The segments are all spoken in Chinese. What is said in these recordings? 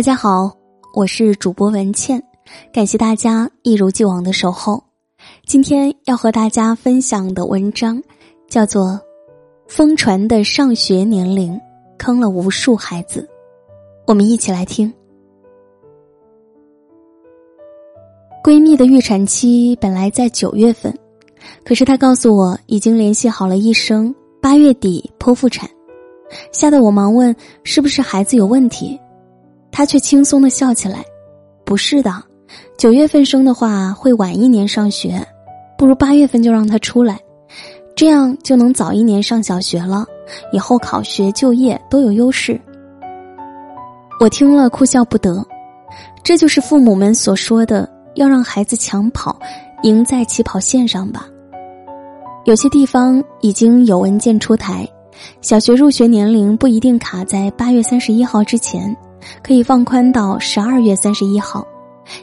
大家好，我是主播文倩，感谢大家一如既往的守候。今天要和大家分享的文章叫做《疯传的上学年龄坑了无数孩子》，我们一起来听。闺蜜的预产期本来在9月份，可是她告诉我已经联系好了医生，8月底剖腹产，吓得我忙问是不是孩子有问题，她却轻松地笑起来，不是的，9月份生的话会晚1年上学，不如8月份就让她出来，这样就能早1年上小学了，以后考学就业都有优势。我听了哭笑不得，这就是父母们所说的要让孩子抢跑，赢在起跑线上吧。有些地方已经有文件出台，小学入学年龄不一定卡在8月31号之前，可以放宽到12月31号，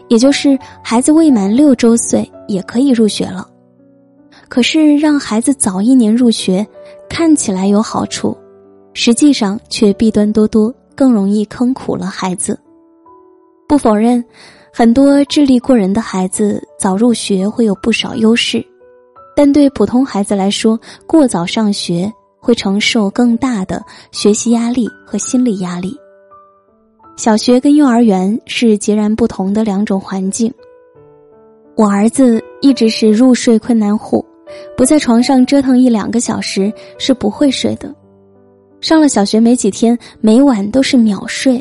也就是孩子未满6周岁也可以入学了。可是让孩子早1年入学，看起来有好处，实际上却弊端多多，更容易坑苦了孩子。不否认，很多智力过人的孩子早入学会有不少优势，但对普通孩子来说，过早上学会承受更大的学习压力和心理压力。小学跟幼儿园是截然不同的2种环境。我儿子一直是入睡困难户，不在床上折腾1-2个小时是不会睡的。上了小学没几天，每晚都是秒睡。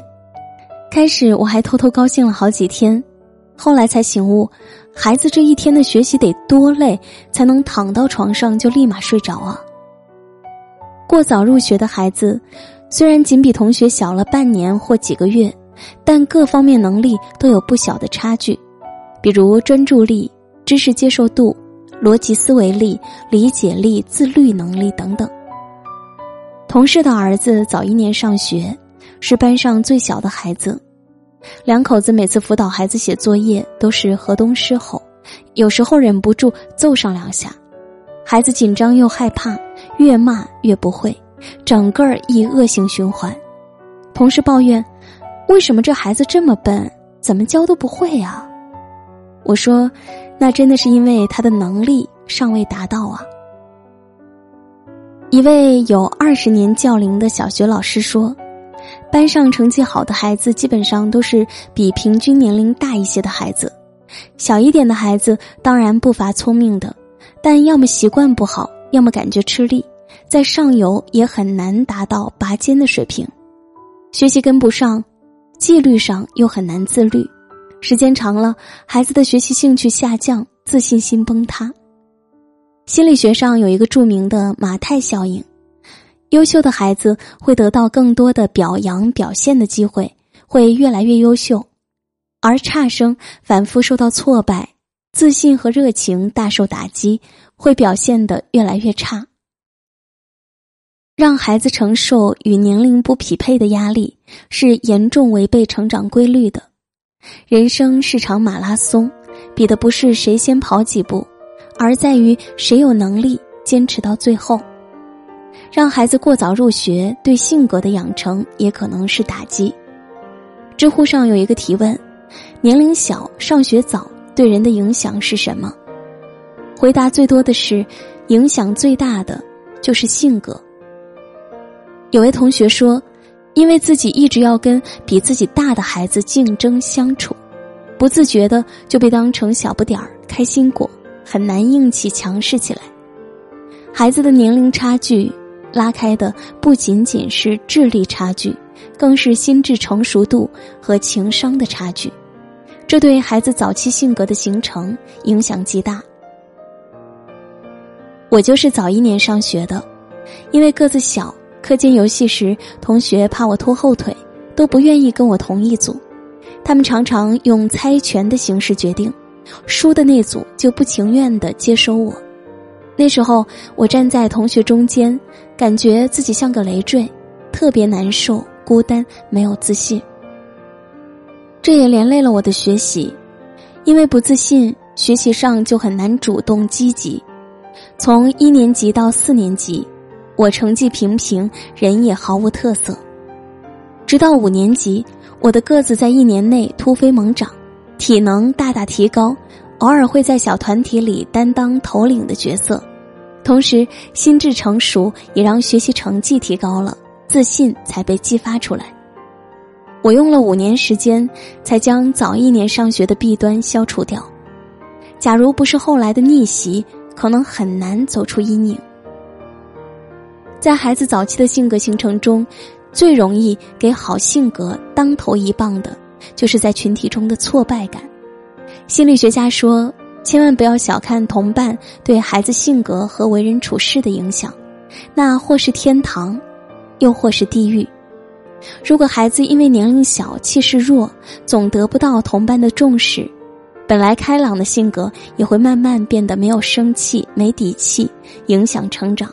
开始我还偷偷高兴了好几天，后来才醒悟，孩子这一天的学习得多累，才能躺到床上就立马睡着啊。过早入学的孩子虽然仅比同学小了半年或几个月，但各方面能力都有不小的差距，比如专注力、知识接受度、逻辑思维力、理解力、自律能力等等。同事的儿子早1年上学，是班上最小的孩子，2口子每次辅导孩子写作业都是河东狮吼，有时候忍不住揍上2下，孩子紧张又害怕，越骂越不会，整个儿一恶性循环。同事抱怨，为什么这孩子这么笨，怎么教都不会啊？我说，那真的是因为他的能力尚未达到啊。一位有20年教龄的小学老师说，班上成绩好的孩子基本上都是比平均年龄大一些的孩子，小一点的孩子当然不乏聪明的，但要么习惯不好，要么感觉吃力，在上游也很难达到拔尖的水平，学习跟不上，纪律上又很难自律，时间长了，孩子的学习兴趣下降，自信心崩塌。心理学上有一个著名的马太效应，优秀的孩子会得到更多的表扬表现的机会，会越来越优秀，而差生反复受到挫败，自信和热情大受打击，会表现得越来越差。让孩子承受与年龄不匹配的压力，是严重违背成长规律的。人生是场马拉松，比的不是谁先跑几步，而在于谁有能力坚持到最后。让孩子过早入学，对性格的养成也可能是打击。知乎上有一个提问，年龄小上学早对人的影响是什么？回答最多的是，影响最大的就是性格。有位同学说，因为自己一直要跟比自己大的孩子竞争相处，不自觉的就被当成小不点儿、开心果，很难硬气强势起来。孩子的年龄差距拉开的不仅仅是智力差距，更是心智成熟度和情商的差距，这对孩子早期性格的形成影响极大。我就是早1年上学的，因为个子小，课间游戏时同学怕我拖后腿，都不愿意跟我同一组，他们常常用猜拳的形式决定，输的那组就不情愿地接收我。那时候我站在同学中间，感觉自己像个累赘，特别难受，孤单，没有自信。这也连累了我的学习，因为不自信，学习上就很难主动积极。从1年级到4年级，我成绩平平，人也毫无特色。直到5年级，我的个子在1年内突飞猛涨，体能大大提高，偶尔会在小团体里担当头领的角色。同时，心智成熟也让学习成绩提高了，自信才被激发出来。我用了5年时间，才将早1年上学的弊端消除掉。假如不是后来的逆袭，可能很难走出阴影。在孩子早期的性格形成中，最容易给好性格当头一棒的，就是在群体中的挫败感。心理学家说，千万不要小看同伴对孩子性格和为人处事的影响，那或是天堂，又或是地狱。如果孩子因为年龄小、气势弱，总得不到同伴的重视，本来开朗的性格也会慢慢变得没有生气、没底气，影响成长。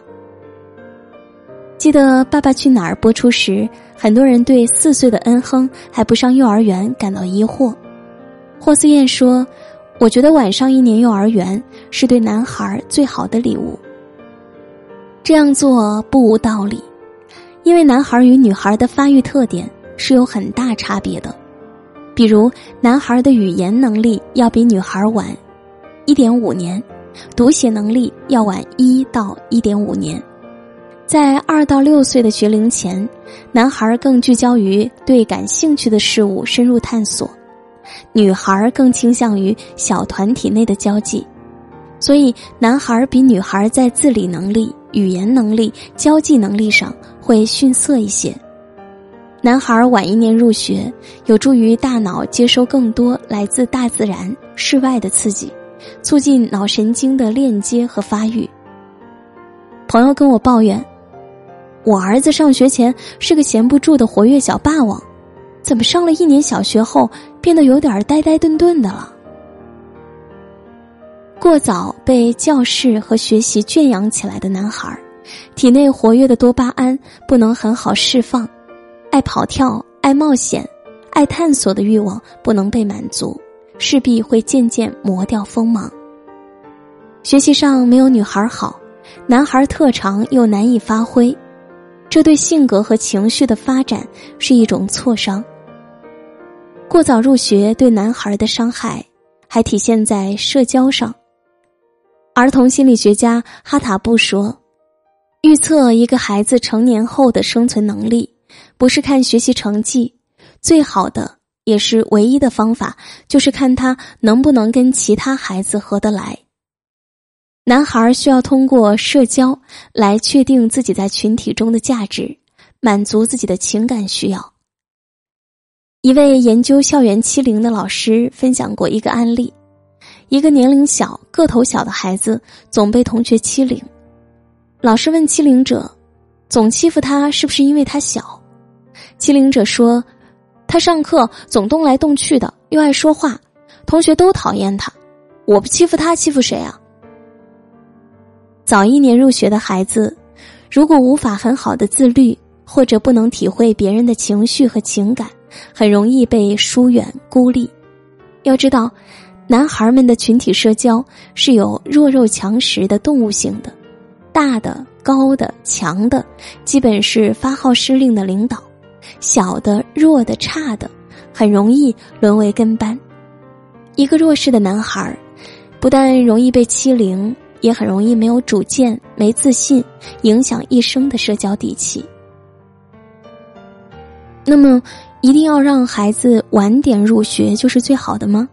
记得《爸爸去哪儿》播出时，很多人对4岁的恩亨还不上幼儿园感到疑惑。霍思燕说，我觉得晚上1年幼儿园是对男孩最好的礼物。这样做不无道理，因为男孩与女孩的发育特点是有很大差别的。比如，男孩的语言能力要比女孩晚 1.5年，读写能力要晚1到 1.5 年。在2到6岁的学龄前，男孩更聚焦于对感兴趣的事物深入探索，女孩更倾向于小团体内的交际，所以男孩比女孩在自理能力、语言能力、交际能力上会逊色一些。男孩晚1年入学，有助于大脑接收更多来自大自然、室外的刺激，促进脑神经的链接和发育。朋友跟我抱怨，我儿子上学前是个闲不住的活跃小霸王，怎么上了1年小学后变得有点呆呆顿顿的了？过早被教室和学习圈养起来的男孩，体内活跃的多巴胺不能很好释放，爱跑跳、爱冒险、爱探索的欲望不能被满足，势必会渐渐磨掉锋芒。学习上没有女孩好，男孩特长又难以发挥，这对性格和情绪的发展是一种挫伤。过早入学对男孩的伤害还体现在社交上。儿童心理学家哈塔布说，预测一个孩子成年后的生存能力，不是看学习成绩，最好的也是唯一的方法，就是看他能不能跟其他孩子合得来。男孩需要通过社交来确定自己在群体中的价值，满足自己的情感需要。一位研究校园欺凌的老师分享过一个案例，一个年龄小、个头小的孩子总被同学欺凌。老师问欺凌者，总欺负他是不是因为他小？欺凌者说，他上课总动来动去的，又爱说话，同学都讨厌他，我不欺负他欺负谁啊？早1年入学的孩子，如果无法很好的自律，或者不能体会别人的情绪和情感，很容易被疏远孤立。要知道，男孩们的群体社交是有弱肉强食的动物性的，大的、高的、强的基本是发号施令的领导，小的、弱的、差的很容易沦为跟班。一个弱势的男孩不但容易被欺凌，也很容易没有主见、没自信，影响一生的社交底气。那么，一定要让孩子晚点入学就是最好的吗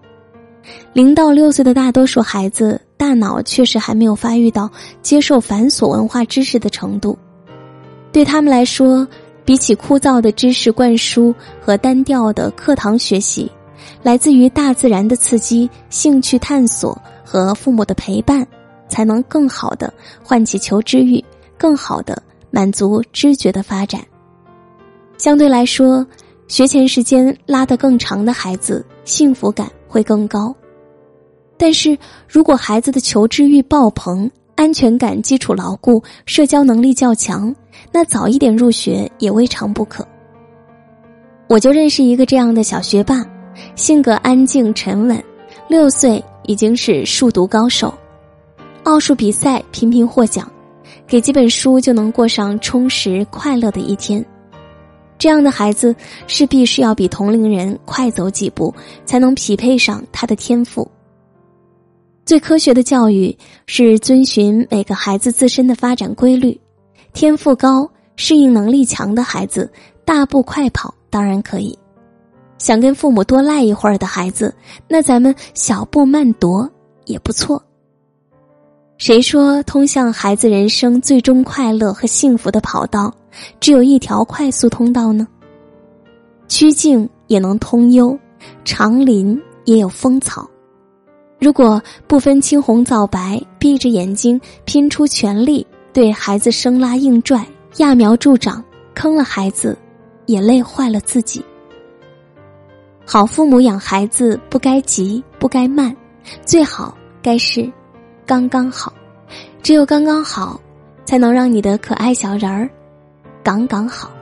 ？0到6岁的大多数孩子，大脑确实还没有发育到接受繁琐文化知识的程度。对他们来说，比起枯燥的知识灌输和单调的课堂学习，来自于大自然的刺激、兴趣探索和父母的陪伴，才能更好地唤起求知欲，更好地满足知觉的发展。相对来说，学前时间拉得更长的孩子，幸福感会更高。但是如果孩子的求知欲爆棚，安全感基础牢固，社交能力较强，那早1点入学也未尝不可。我就认识一个这样的小学霸，性格安静沉稳，6岁已经是数独高手，奥数比赛频频获奖，给几本书就能过上充实快乐的一天。这样的孩子势必是要比同龄人快走几步，才能匹配上他的天赋。最科学的教育是遵循每个孩子自身的发展规律，天赋高、适应能力强的孩子，大步快跑当然可以。想跟父母多赖一会儿的孩子，那咱们小步慢踱也不错。谁说通向孩子人生最终快乐和幸福的跑道只有一条快速通道呢？曲径也能通幽，长林也有风草。如果不分青红皂白，闭着眼睛拼出全力，对孩子生拉硬拽，揠苗助长，坑了孩子，也累坏了自己。好父母养孩子不该急，不该慢，最好该是刚刚好，只有刚刚好，才能让你的可爱小人儿刚刚好。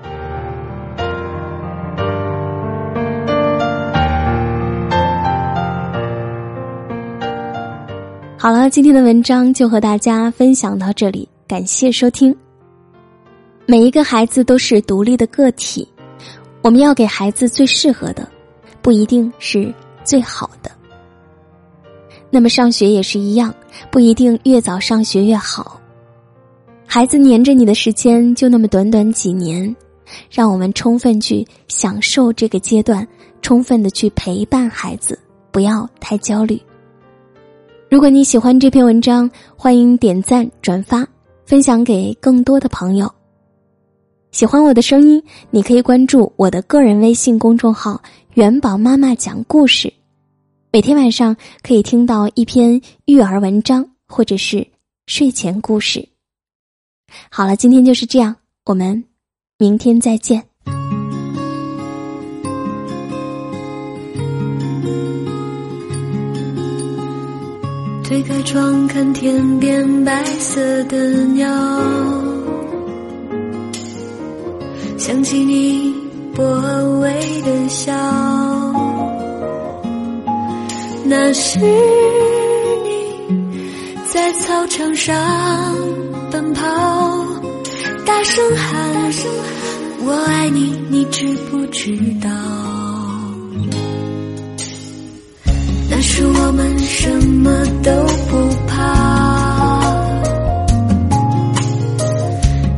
好了，今天的文章就和大家分享到这里，感谢收听。每一个孩子都是独立的个体，我们要给孩子最适合的，不一定是最好的。那么上学也是一样，不一定越早上学越好。孩子黏着你的时间就那么短短几年，让我们充分去享受这个阶段，充分的去陪伴孩子，不要太焦虑。如果你喜欢这篇文章，欢迎点赞转发，分享给更多的朋友。喜欢我的声音，你可以关注我的个人微信公众号元宝妈妈讲故事，每天晚上可以听到一篇育儿文章或者是睡前故事。好了，今天就是这样，我们明天再见。推开窗看天边白色的鸟，想起你薄微的笑，那是你在操场上奔跑，大声喊我爱你，你知不知道？那时我们什么都不怕，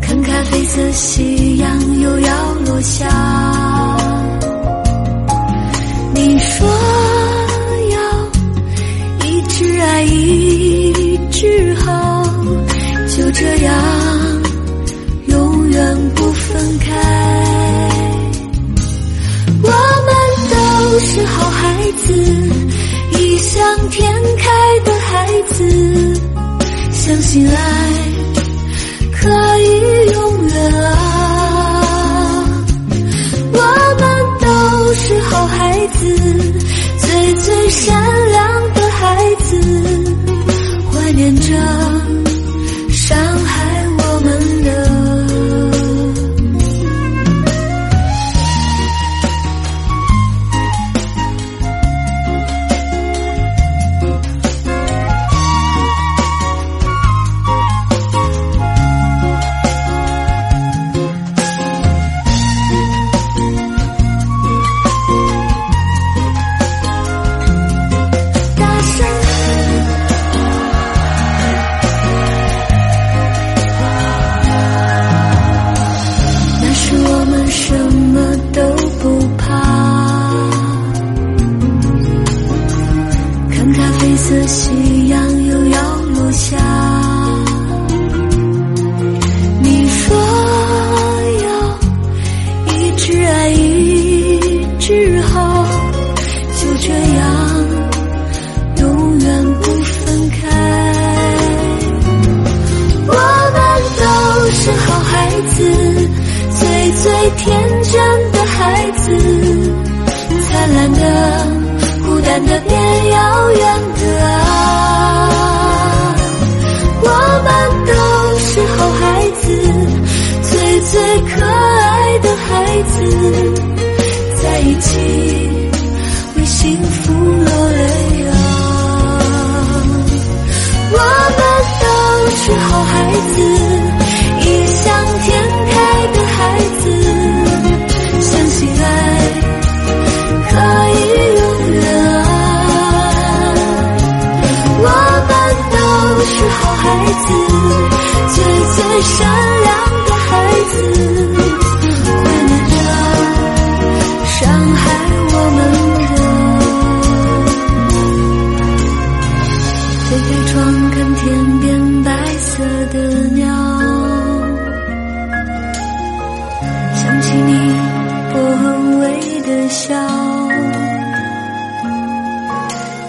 看咖啡色夕阳又要落下，你说一直好，就这样永远不分开。我们都是好孩子，异想天开的孩子，相信爱可以永远啊。我们都是好孩子，最善良的孩子，怀念着伤害我们的。夕阳又要落下，你说要一直爱一直好，就这样永远不分开。我们都是好孩子，最天真的孩子，灿烂的孤单的变遥远的啊。我们都是好孩子，最可爱的孩子，在一起为幸福落泪啊。我们都是好孩子，异想天开的孩子，最最善良的孩子，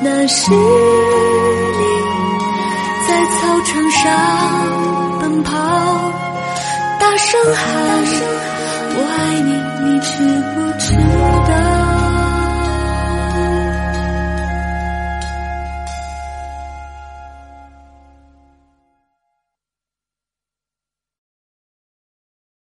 那是你在操场上奔跑，大声喊我爱你，你知不知道？